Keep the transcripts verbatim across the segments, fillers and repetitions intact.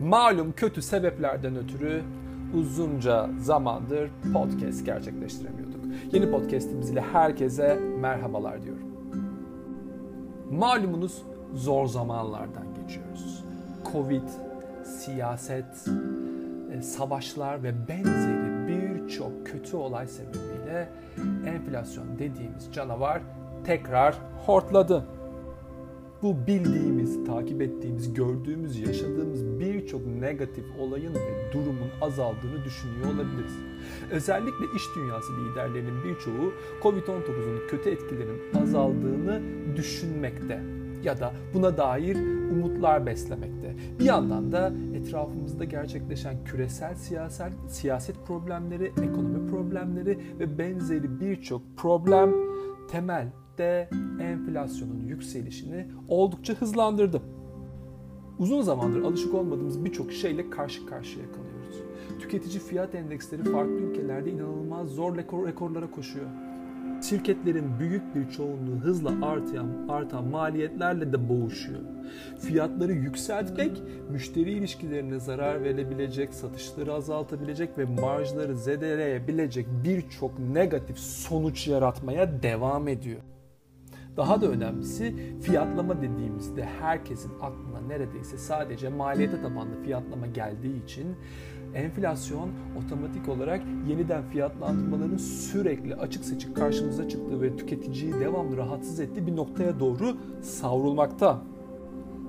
malum kötü sebeplerden ötürü uzunca zamandır podcast gerçekleştiremiyorduk. Yeni podcast'imiz ile herkese merhabalar diyorum. Malumunuz zor zamanlardan geçiyoruz. Covid, siyaset, savaşlar ve benzeri birçok kötü olay sebebiyle enflasyon dediğimiz canavar tekrar hortladı. Bu bildiğimiz, takip ettiğimiz, gördüğümüz, yaşadığımız birçok negatif olayın ve durumun azaldığını düşünüyor olabiliriz. Özellikle iş dünyası liderlerinin birçoğu kovid on dokuzun kötü etkilerinin azaldığını düşünmekte ya da buna dair umutlar beslemekte. Bir yandan da etrafımızda gerçekleşen küresel siyasal, siyaset problemleri, ekonomi problemleri ve benzeri birçok problem temelde enflasyonun yükselişini oldukça hızlandırdı. Uzun zamandır alışık olmadığımız birçok şeyle karşı karşıya kalıyoruz. Tüketici fiyat endeksleri farklı ülkelerde inanılmaz zor rekorlara koşuyor. Şirketlerin büyük bir çoğunluğu hızla artan, artan maliyetlerle de boğuşuyor. Fiyatları yükseltmek, müşteri ilişkilerine zarar verebilecek, satışları azaltabilecek ve marjları zedeleyebilecek birçok negatif sonuç yaratmaya devam ediyor. Daha da önemlisi, fiyatlama dediğimizde herkesin aklına neredeyse sadece maliyete tabanlı fiyatlama geldiği için enflasyon otomatik olarak yeniden fiyatlandırmaların sürekli açık seçik karşımıza çıktığı ve tüketiciyi devamlı rahatsız ettiği bir noktaya doğru savrulmakta.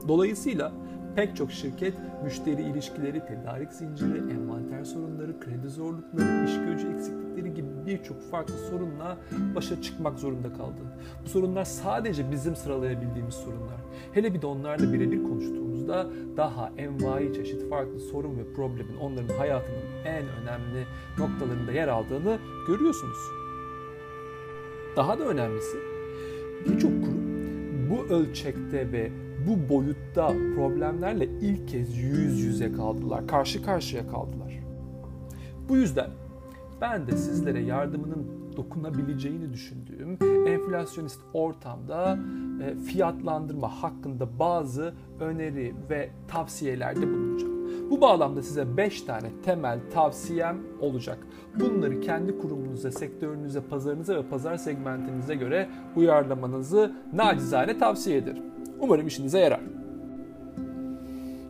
Dolayısıyla pek çok şirket müşteri ilişkileri, tedarik zinciri, envanter sorunları, kredi zorlukları, iş gücü eksiklikleri gibi birçok farklı sorunla başa çıkmak zorunda kaldı. Bu sorunlar sadece bizim sıralayabildiğimiz sorunlar. Hele bir de onlarla birebir konuştuğumuzda daha envai çeşit farklı sorun ve problemin onların hayatının en önemli noktalarında yer aldığını görüyorsunuz. Daha da önemlisi, birçok kurum bu ölçekte ve bu boyutta problemlerle ilk kez yüz yüze kaldılar, karşı karşıya kaldılar. Bu yüzden ben de sizlere yardımının dokunabileceğini düşündüğüm enflasyonist ortamda fiyatlandırma hakkında bazı öneri ve tavsiyelerde bulunacağım. Bu bağlamda size beş tane temel tavsiyem olacak. Bunları kendi kurumunuza, sektörünüze, pazarınıza ve pazar segmentinize göre uyarlamanızı nacizane tavsiye ederim. Umarım işinize yarar.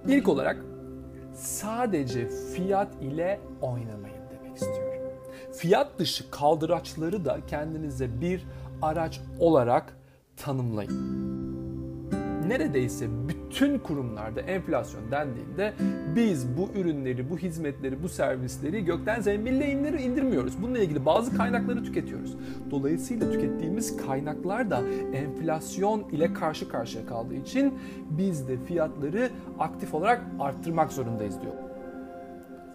İlk olarak sadece fiyat ile oynamayın demek istiyorum. Fiyat dışı kaldıraçları da kendinize bir araç olarak tanımlayın. Neredeyse bütün kurumlarda enflasyon dendiğinde biz bu ürünleri, bu hizmetleri, bu servisleri gökten zembille indirmiyoruz. Bununla ilgili bazı kaynakları tüketiyoruz. Dolayısıyla tükettiğimiz kaynaklar da enflasyon ile karşı karşıya kaldığı için biz de fiyatları aktif olarak arttırmak zorundayız diyor.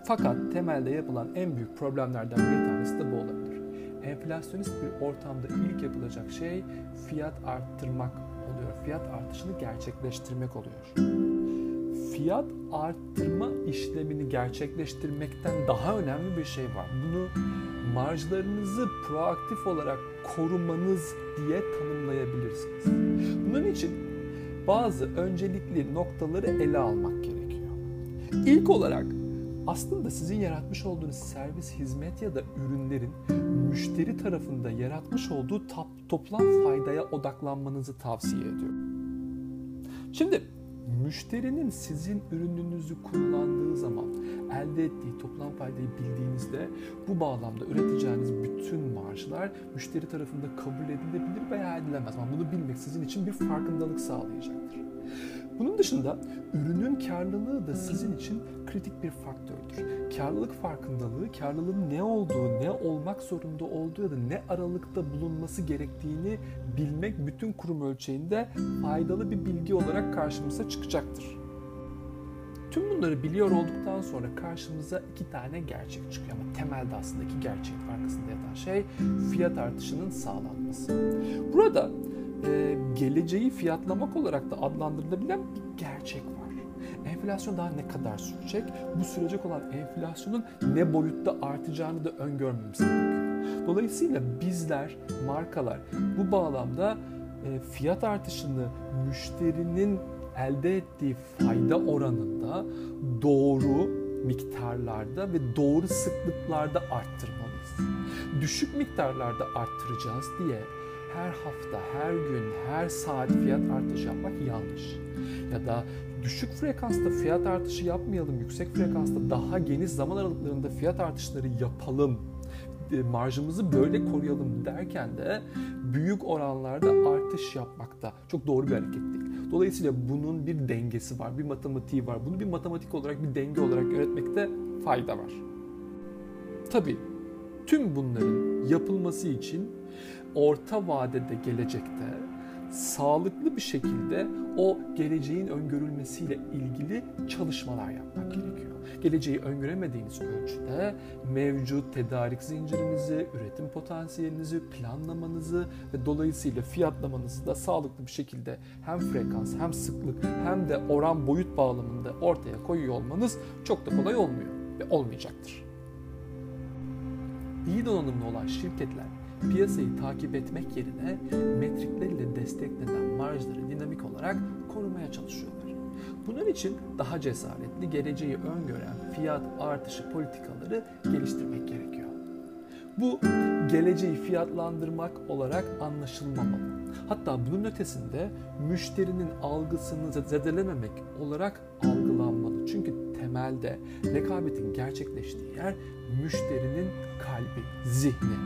Fakat temelde yapılan en büyük problemlerden bir tanesi de bu olabilir. Enflasyonist bir ortamda ilk yapılacak şey fiyat arttırmak oluyor. Fiyat artışını gerçekleştirmek oluyor. Fiyat arttırma işlemini gerçekleştirmekten daha önemli bir şey var. Bunu marjlarınızı proaktif olarak korumanız diye tanımlayabilirsiniz. Bunun için bazı öncelikli noktaları ele almak gerekiyor. İlk olarak aslında sizin yaratmış olduğunuz servis, hizmet ya da ürünlerin müşteri tarafında yaratmış olduğu toplam faydaya odaklanmanızı tavsiye ediyorum. Şimdi müşterinin sizin ürününüzü kullandığı zaman elde ettiği toplam faydayı bildiğinizde bu bağlamda üreteceğiniz bütün marjlar müşteri tarafında kabul edilebilir veya edilemez. Ama bunu bilmek sizin için bir farkındalık sağlayacaktır. Bunun dışında ürünün karlılığı da sizin için kritik bir faktördür. Karlılık farkındalığı, karlılığın ne olduğu, ne olmak zorunda olduğu ya da ne aralıkta bulunması gerektiğini bilmek bütün kurum ölçeğinde faydalı bir bilgi olarak karşımıza çıkacaktır. Tüm bunları biliyor olduktan sonra karşımıza iki tane gerçek çıkıyor ama temelde aslında iki gerçeğin arkasında yatan şey fiyat artışının sağlanması. Burada Ee, geleceği fiyatlamak olarak da adlandırılabilen bir gerçek var. Enflasyon daha ne kadar sürecek? Bu sürecek olan enflasyonun ne boyutta artacağını da öngörmemiz gerekiyor. Dolayısıyla bizler, markalar bu bağlamda e, fiyat artışını müşterinin elde ettiği fayda oranında doğru miktarlarda ve doğru sıklıklarda arttırmalıyız. Düşük miktarlarda arttıracağız diye her hafta, her gün, her saat fiyat artışı yapmak yanlış. Ya da düşük frekansta fiyat artışı yapmayalım, yüksek frekansta daha geniş zaman aralıklarında fiyat artışları yapalım, marjımızı böyle koruyalım derken de büyük oranlarda artış yapmakta çok doğru bir hareket değil. Dolayısıyla bunun bir dengesi var, bir matematiği var. Bunu bir matematik olarak, bir denge olarak öğretmekte fayda var. Tabii tüm bunların yapılması için orta vadede, gelecekte sağlıklı bir şekilde o geleceğin öngörülmesiyle ilgili çalışmalar yapmak gerekiyor. Geleceği öngöremediğiniz ölçüde mevcut tedarik zincirinizi, üretim potansiyelinizi, planlamanızı ve dolayısıyla fiyatlamanızı da sağlıklı bir şekilde hem frekans, hem sıklık, hem de oran boyut bağlamında ortaya koyuyor olmanız çok da kolay olmuyor ve olmayacaktır. İyi donanımlı olan şirketler piyasayı takip etmek yerine metriklerle desteklenen marjları dinamik olarak korumaya çalışıyorlar. Bunun için daha cesaretli, geleceği öngören fiyat artışı politikaları geliştirmek gerekiyor. Bu geleceği fiyatlandırmak olarak anlaşılmamalı. Hatta bunun ötesinde müşterinin algısını zedelememek olarak algılanmalı. Çünkü temelde rekabetin gerçekleştiği yer müşterinin kalbi, zihni.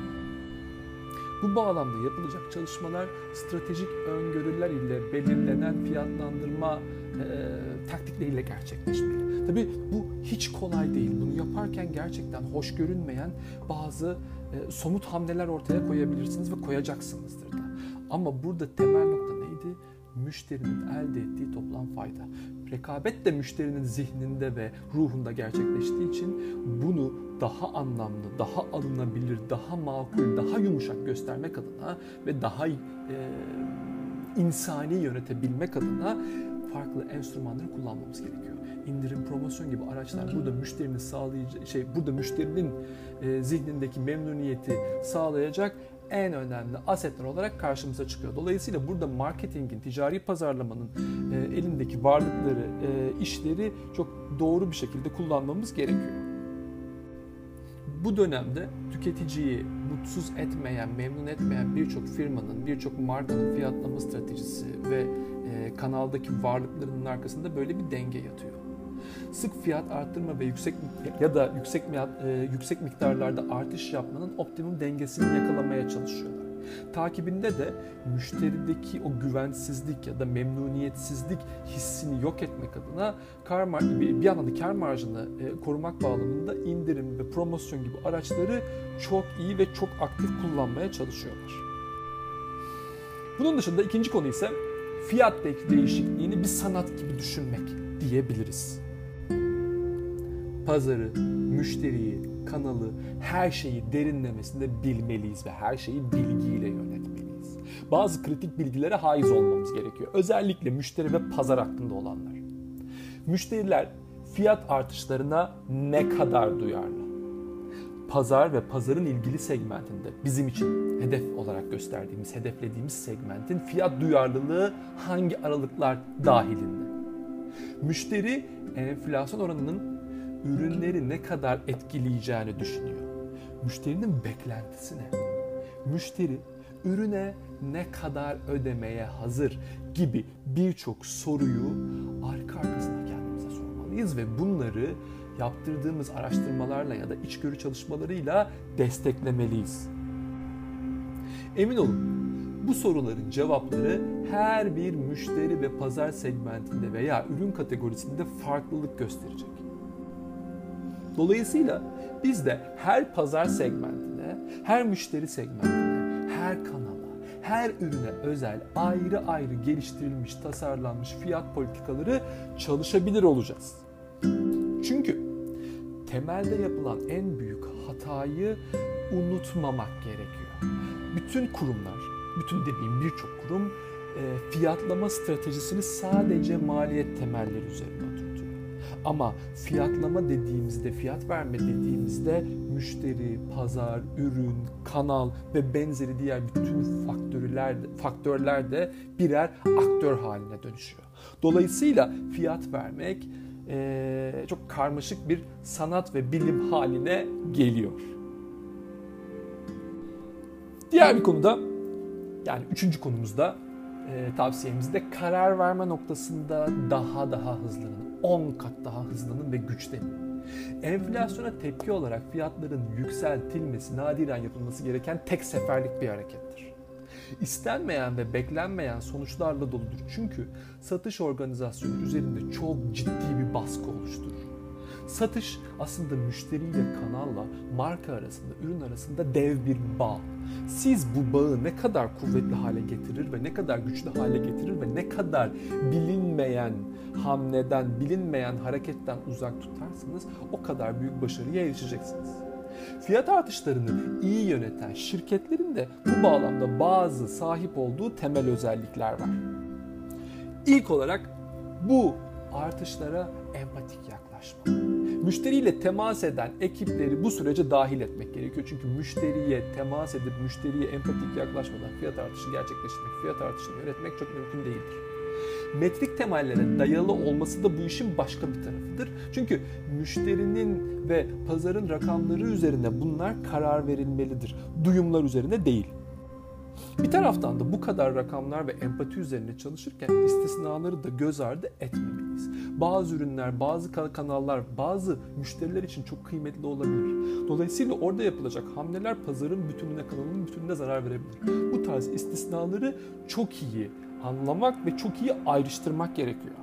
Bu bağlamda yapılacak çalışmalar stratejik öngörüler ile belirlenen fiyatlandırma e, taktikleriyle gerçekleşmeli. Tabii bu hiç kolay değil. Bunu yaparken gerçekten hoş görünmeyen bazı e, somut hamleler ortaya koyabilirsiniz ve koyacaksınızdır da. Ama burada temel nokta neydi? Müşterinin elde ettiği toplam fayda. Rekabet de müşterinin zihninde ve ruhunda gerçekleştiği için bunu daha anlamlı, daha alınabilir, daha makul, daha yumuşak göstermek adına ve daha e, insani yönetebilmek adına farklı enstrümanları kullanmamız gerekiyor. İndirim, promosyon gibi araçlar burada müşterinin sağlayıcı şey burada müşterinin e, zihnindeki memnuniyeti sağlayacak en önemli asetler olarak karşımıza çıkıyor. Dolayısıyla burada marketingin, ticari pazarlamanın e, elindeki varlıkları, e, işleri çok doğru bir şekilde kullanmamız gerekiyor. Bu dönemde tüketiciyi mutsuz etmeyen, memnun etmeyen birçok firmanın, birçok markanın fiyatlama stratejisi ve e, kanaldaki varlıklarının arkasında böyle bir denge yatıyor. Sık fiyat arttırma ve yüksek ya da yüksek e, yüksek miktarlarda artış yapmanın optimum dengesini yakalamaya çalışıyorlar. Takibinde de müşterideki o güvensizlik ya da memnuniyetsizlik hissini yok etmek adına kar mar- bir yandan da kar marjını e, korumak bağlamında indirim ve promosyon gibi araçları çok iyi ve çok aktif kullanmaya çalışıyorlar. Bunun dışında ikinci konu ise fiyat değişikliğini bir sanat gibi düşünmek diyebiliriz. Pazarı, müşteriyi, kanalı, her şeyi derinlemesine bilmeliyiz ve her şeyi bilgiyle yönetmeliyiz. Bazı kritik bilgilere haiz olmamız gerekiyor. Özellikle müşteri ve pazar hakkında olanlar. Müşteriler fiyat artışlarına ne kadar duyarlı? Pazar ve pazarın ilgili segmentinde bizim için hedef olarak gösterdiğimiz, hedeflediğimiz segmentin fiyat duyarlılığı hangi aralıklar dahilinde? Müşteri enflasyon oranının ürünleri ne kadar etkileyeceğini düşünüyor. Müşterinin beklentisi ne? Müşteri ürüne ne kadar ödemeye hazır gibi birçok soruyu arka arkasına kendimize sormalıyız ve bunları yaptırdığımız araştırmalarla ya da içgörü çalışmalarıyla desteklemeliyiz. Emin olun, bu soruların cevapları her bir müşteri ve pazar segmentinde veya ürün kategorisinde farklılık gösterecek. Dolayısıyla biz de her pazar segmentine, her müşteri segmentine, her kanala, her ürüne özel ayrı ayrı geliştirilmiş, tasarlanmış fiyat politikaları çalışabilir olacağız. Çünkü temelde yapılan en büyük hatayı unutmamak gerekiyor. Bütün kurumlar, bütün dediğim birçok kurum fiyatlama stratejisini sadece maliyet temelleri üzerine oturtuyor. Ama fiyatlama dediğimizde, fiyat verme dediğimizde müşteri, pazar, ürün, kanal ve benzeri diğer bütün faktörler de, faktörler de birer aktör haline dönüşüyor. Dolayısıyla fiyat vermek e, çok karmaşık bir sanat ve bilim haline geliyor. Diğer bir konuda, yani üçüncü konumuzda e, tavsiyemizde karar verme noktasında daha daha hızlanın. on kat daha hızlanın ve güçlenin. Enflasyona tepki olarak fiyatların yükseltilmesi nadiren yapılması gereken tek seferlik bir harekettir. İstenmeyen ve beklenmeyen sonuçlarla doludur. Çünkü satış organizasyonu üzerinde çok ciddi bir baskı oluşturur. Satış aslında müşteriyle, kanalla, marka arasında, ürün arasında dev bir bağ. Siz bu bağı ne kadar kuvvetli hale getirir ve ne kadar güçlü hale getirir ve ne kadar bilinmeyen hamleden, bilinmeyen hareketten uzak tutarsanız o kadar büyük başarıya erişeceksiniz. Fiyat artışlarını iyi yöneten şirketlerin de bu bağlamda bazı sahip olduğu temel özellikler var. İlk olarak bu artışlara empatik yaklaşmak. Müşteriyle temas eden ekipleri bu sürece dahil etmek gerekiyor. Çünkü müşteriye temas edip müşteriye empatik yaklaşmadan fiyat artışı gerçekleştirmek, fiyat artışını yönetmek çok mümkün değildir. Metrik temellere dayalı olması da bu işin başka bir tarafıdır. Çünkü müşterinin ve pazarın rakamları üzerine bunlar karar verilmelidir. Duyumlar üzerine değil. Bir taraftan da bu kadar rakamlar ve empati üzerine çalışırken istisnaları da göz ardı etmemeliyiz. Bazı ürünler, bazı kanallar, bazı müşteriler için çok kıymetli olabilir. Dolayısıyla orada yapılacak hamleler pazarın bütününe, kanalın bütününe zarar verebilir. Bu tarz istisnaları çok iyi anlamak ve çok iyi ayrıştırmak gerekiyor.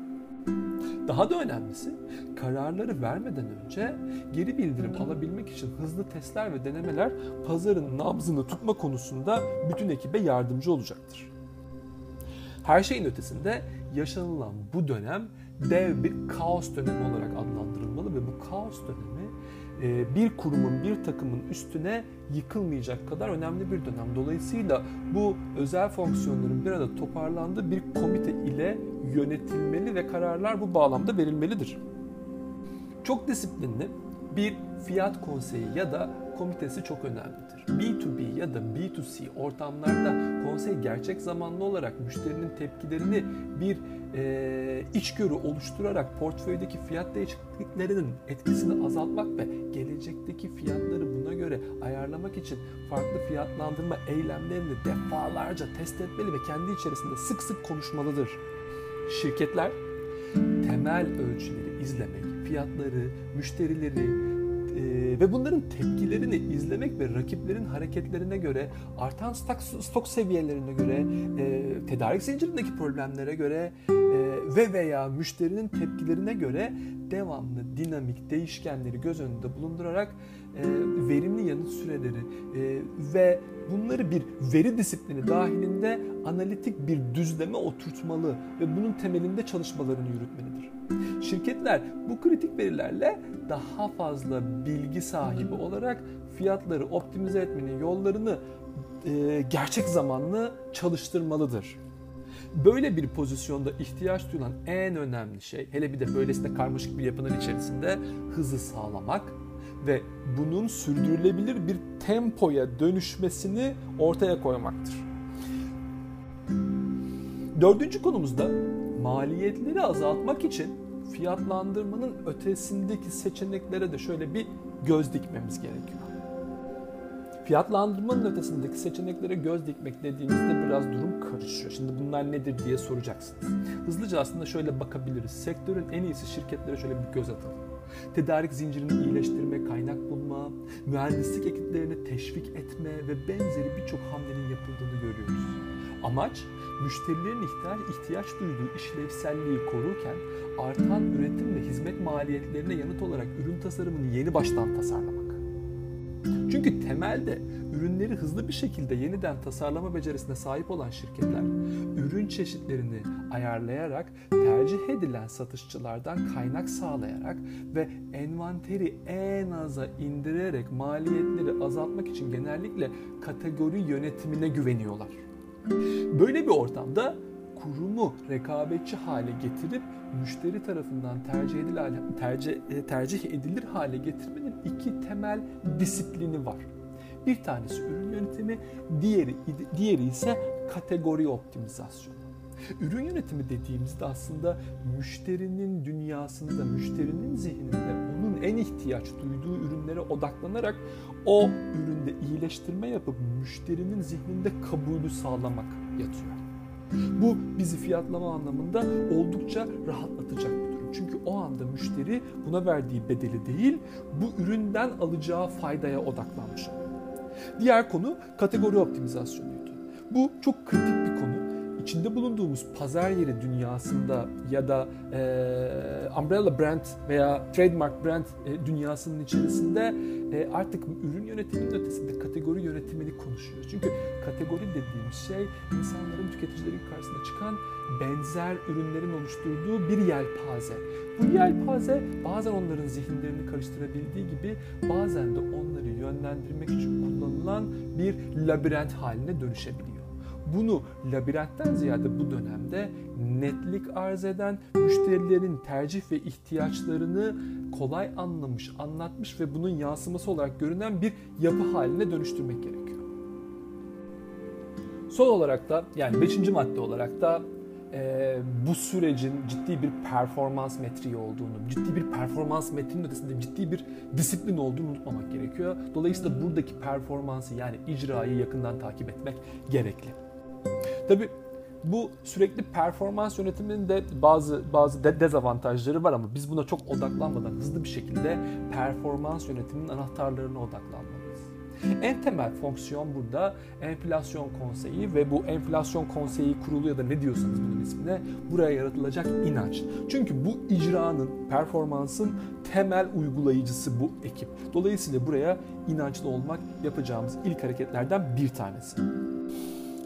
Daha da önemlisi, kararları vermeden önce geri bildirim alabilmek için hızlı testler ve denemeler pazarın nabzını tutma konusunda bütün ekibe yardımcı olacaktır. Her şeyin ötesinde yaşanılan bu dönem dev bir kaos dönemi olarak adlandırılmalı ve bu kaos dönemi bir kurumun, bir takımın üstüne yıkılmayacak kadar önemli bir dönem. Dolayısıyla bu özel fonksiyonların bir arada toparlandığı bir komite ile yönetilmeli ve kararlar bu bağlamda verilmelidir. Çok disiplinli bir fiyat konseyi ya da komitesi çok önemlidir. bi tu bi ya da bi tu si ortamlarda konsey gerçek zamanlı olarak müşterinin tepkilerini bir e, içgörü oluşturarak portföydeki fiyat değişikliklerinin etkisini azaltmak ve gelecekteki fiyatları buna göre ayarlamak için farklı fiyatlandırma eylemlerini defalarca test etmeli ve kendi içerisinde sık sık konuşmalıdır. Şirketler temel ölçüleri izlemek, fiyatları, müşterileri, ve bunların tepkilerini izlemek ve rakiplerin hareketlerine göre, artan stok seviyelerine göre, tedarik zincirindeki problemlere göre ve veya müşterinin tepkilerine göre devamlı dinamik değişkenleri göz önünde bulundurarak verimli yanıt süreleri ve bunları bir veri disiplini dahilinde analitik bir düzleme oturtmalı ve bunun temelinde çalışmalarını yürütmelidir. Şirketler bu kritik verilerle daha fazla bilgi sahibi olarak fiyatları optimize etmenin yollarını e, gerçek zamanlı çalıştırmalıdır. Böyle bir pozisyonda ihtiyaç duyulan en önemli şey, hele bir de böylesine karmaşık bir yapının içerisinde, hızı sağlamak ve bunun sürdürülebilir bir tempoya dönüşmesini ortaya koymaktır. Dördüncü konumuzda maliyetleri azaltmak için fiyatlandırmanın ötesindeki seçeneklere de şöyle bir göz dikmemiz gerekiyor. Fiyatlandırmanın ötesindeki seçeneklere göz dikmek dediğimizde biraz durum karışıyor. Şimdi bunlar nedir diye soracaksınız. Hızlıca aslında şöyle bakabiliriz. Sektörün en iyisi şirketlere şöyle bir göz atalım. Tedarik zincirini iyileştirme, kaynak bulma, mühendislik ekiplerini teşvik etme ve benzeri birçok hamlenin yapıldığını görüyoruz. Amaç, müşterilerin ihtiyaç, ihtiyaç duyduğu işlevselliği korurken artan üretim ve hizmet maliyetlerine yanıt olarak ürün tasarımını yeni baştan tasarlamak. Çünkü temelde ürünleri hızlı bir şekilde yeniden tasarlama becerisine sahip olan şirketler, ürün çeşitlerini ayarlayarak, tercih edilen satışçılardan kaynak sağlayarak ve envanteri en aza indirerek maliyetleri azaltmak için genellikle kategori yönetimine güveniyorlar. Böyle bir ortamda kurumu rekabetçi hale getirip müşteri tarafından tercih edilir, tercih, tercih edilir hale getirmenin iki temel disiplini var. Bir tanesi ürün yönetimi, diğeri, diğeri ise kategori optimizasyonu. Ürün yönetimi dediğimizde aslında müşterinin dünyasında, müşterinin zihninde onun en ihtiyaç duyduğu ürünlere odaklanarak o üründe iyileştirme yapıp müşterinin zihninde kabulü sağlamak yatıyor. Bu bizi fiyatlama anlamında oldukça rahatlatacak bir durum. Çünkü o anda müşteri buna verdiği bedeli değil, bu üründen alacağı faydaya odaklanmış oluyor. Diğer konu kategori optimizasyonuydu. Bu çok kritik bir konu. İçinde bulunduğumuz pazar yeri dünyasında ya da e, umbrella brand veya trademark brand e, dünyasının içerisinde e, artık ürün yönetiminin ötesinde kategori yönetimini konuşuyoruz. Çünkü kategori dediğimiz şey insanların, tüketicilerin karşısına çıkan benzer ürünlerin oluşturduğu bir yelpaze. Bu yelpaze bazen onların zihinlerini karıştırabildiği gibi bazen de onları yönlendirmek için kullanılan bir labirent haline dönüşebiliyor. Bunu labirentten ziyade bu dönemde netlik arz eden, müşterilerin tercih ve ihtiyaçlarını kolay anlamış, anlatmış ve bunun yansıması olarak görünen bir yapı haline dönüştürmek gerekiyor. Son olarak da yani beşinci madde olarak da e, bu sürecin ciddi bir performans metriği olduğunu, ciddi bir performans metrinin ötesinde ciddi bir disiplin olduğunu unutmamak gerekiyor. Dolayısıyla buradaki performansı yani icrayı yakından takip etmek gerekli. Tabii bu sürekli performans yönetiminin de bazı bazı de dezavantajları var ama biz buna çok odaklanmadan hızlı bir şekilde performans yönetiminin anahtarlarına odaklanmalıyız. En temel fonksiyon burada enflasyon konseyi ve bu enflasyon konseyi kurulu ya da ne diyorsanız bunun ismine buraya yaratılacak inanç. Çünkü bu icranın, performansın temel uygulayıcısı bu ekip. Dolayısıyla buraya inançlı olmak yapacağımız ilk hareketlerden bir tanesi.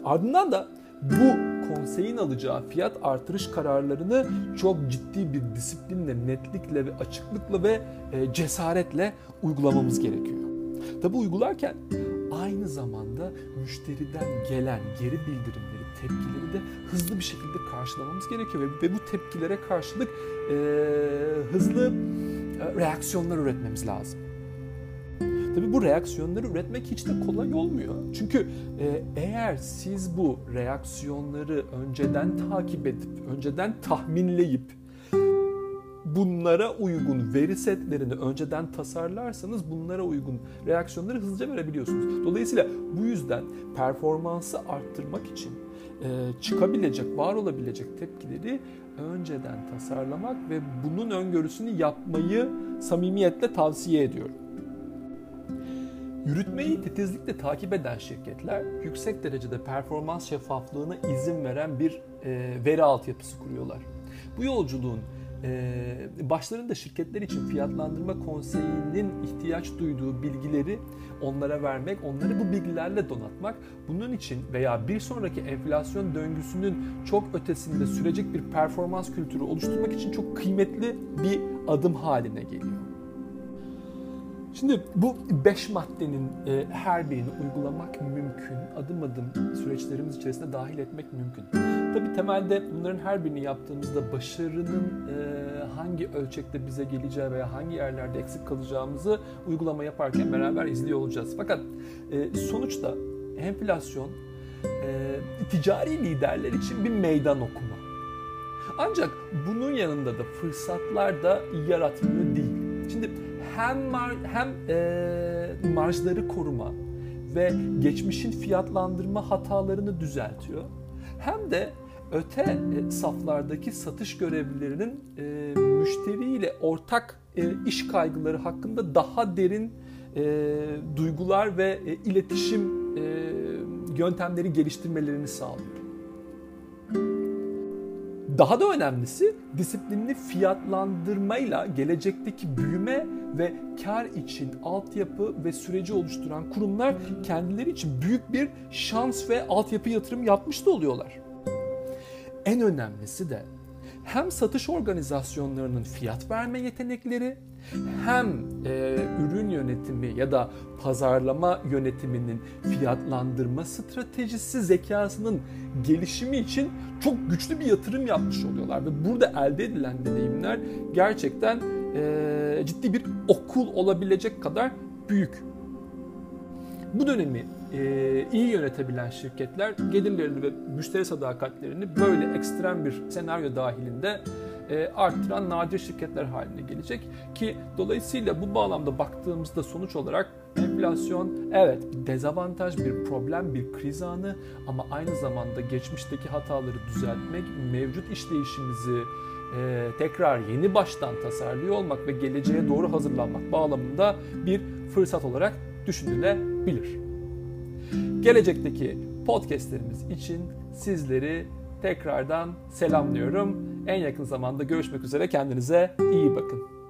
Ardından da bu konseyin alacağı fiyat artırış kararlarını çok ciddi bir disiplinle, netlikle ve açıklıkla ve cesaretle uygulamamız gerekiyor. Tabi uygularken aynı zamanda müşteriden gelen geri bildirimleri, tepkileri de hızlı bir şekilde karşılamamız gerekiyor ve bu tepkilere karşılık e, hızlı reaksiyonlar üretmemiz lazım. Tabii bu reaksiyonları üretmek hiç de kolay olmuyor. Çünkü eğer siz bu reaksiyonları önceden takip edip, önceden tahminleyip, bunlara uygun veri setlerini önceden tasarlarsanız bunlara uygun reaksiyonları hızlıca verebiliyorsunuz. Dolayısıyla bu yüzden performansı arttırmak için çıkabilecek, var olabilecek tepkileri önceden tasarlamak ve bunun öngörüsünü yapmayı samimiyetle tavsiye ediyorum. Yürütmeyi titizlikle takip eden şirketler yüksek derecede performans şeffaflığına izin veren bir e, veri altyapısı kuruyorlar. Bu yolculuğun e, başlarında şirketler için fiyatlandırma konseyinin ihtiyaç duyduğu bilgileri onlara vermek, onları bu bilgilerle donatmak, bunun için veya bir sonraki enflasyon döngüsünün çok ötesinde sürecek bir performans kültürü oluşturmak için çok kıymetli bir adım haline geliyor. Şimdi bu beş maddenin e, her birini uygulamak mümkün. Adım adım süreçlerimiz içerisinde dahil etmek mümkün. Tabii temelde bunların her birini yaptığımızda başarının e, hangi ölçekte bize geleceği veya hangi yerlerde eksik kalacağımızı uygulama yaparken beraber izliyor olacağız. Fakat e, sonuçta enflasyon e, ticari liderler için bir meydan okuma. Ancak bunun yanında da fırsatlar da yaratmıyor değil. Şimdi hem mar, hem e, marjları koruma ve geçmişin fiyatlandırma hatalarını düzeltiyor. Hem de öte e, saflardaki satış görevlilerinin e, müşteriyle ortak e, iş kaygıları hakkında daha derin e, duygular ve e, iletişim e, yöntemleri geliştirmelerini sağlıyor. Daha da önemlisi disiplinli fiyatlandırmayla gelecekteki büyüme ve kar için altyapı ve süreci oluşturan kurumlar kendileri için büyük bir şans ve altyapı yatırım yapmış da oluyorlar. En önemlisi de hem satış organizasyonlarının fiyat verme yetenekleri, hem e, ürün yönetimi ya da pazarlama yönetiminin fiyatlandırma stratejisi zekasının gelişimi için çok güçlü bir yatırım yapmış oluyorlar. Ve burada elde edilen deneyimler gerçekten e, ciddi bir okul olabilecek kadar büyük. Bu dönemi e, iyi yönetebilen şirketler gelirlerini ve müşteri sadakatlerini böyle ekstrem bir senaryo dahilinde e, arttıran nadir şirketler haline gelecek ki dolayısıyla bu bağlamda baktığımızda sonuç olarak enflasyon evet bir dezavantaj, bir problem, bir kriz anı ama aynı zamanda geçmişteki hataları düzeltmek, mevcut işleyişimizi e, tekrar yeni baştan tasarlıyor olmak ve geleceğe doğru hazırlanmak bağlamında bir fırsat olarak düşünülebilir. Gelecekteki podcastlerimiz için sizleri tekrardan selamlıyorum. En yakın zamanda görüşmek üzere. Kendinize iyi bakın.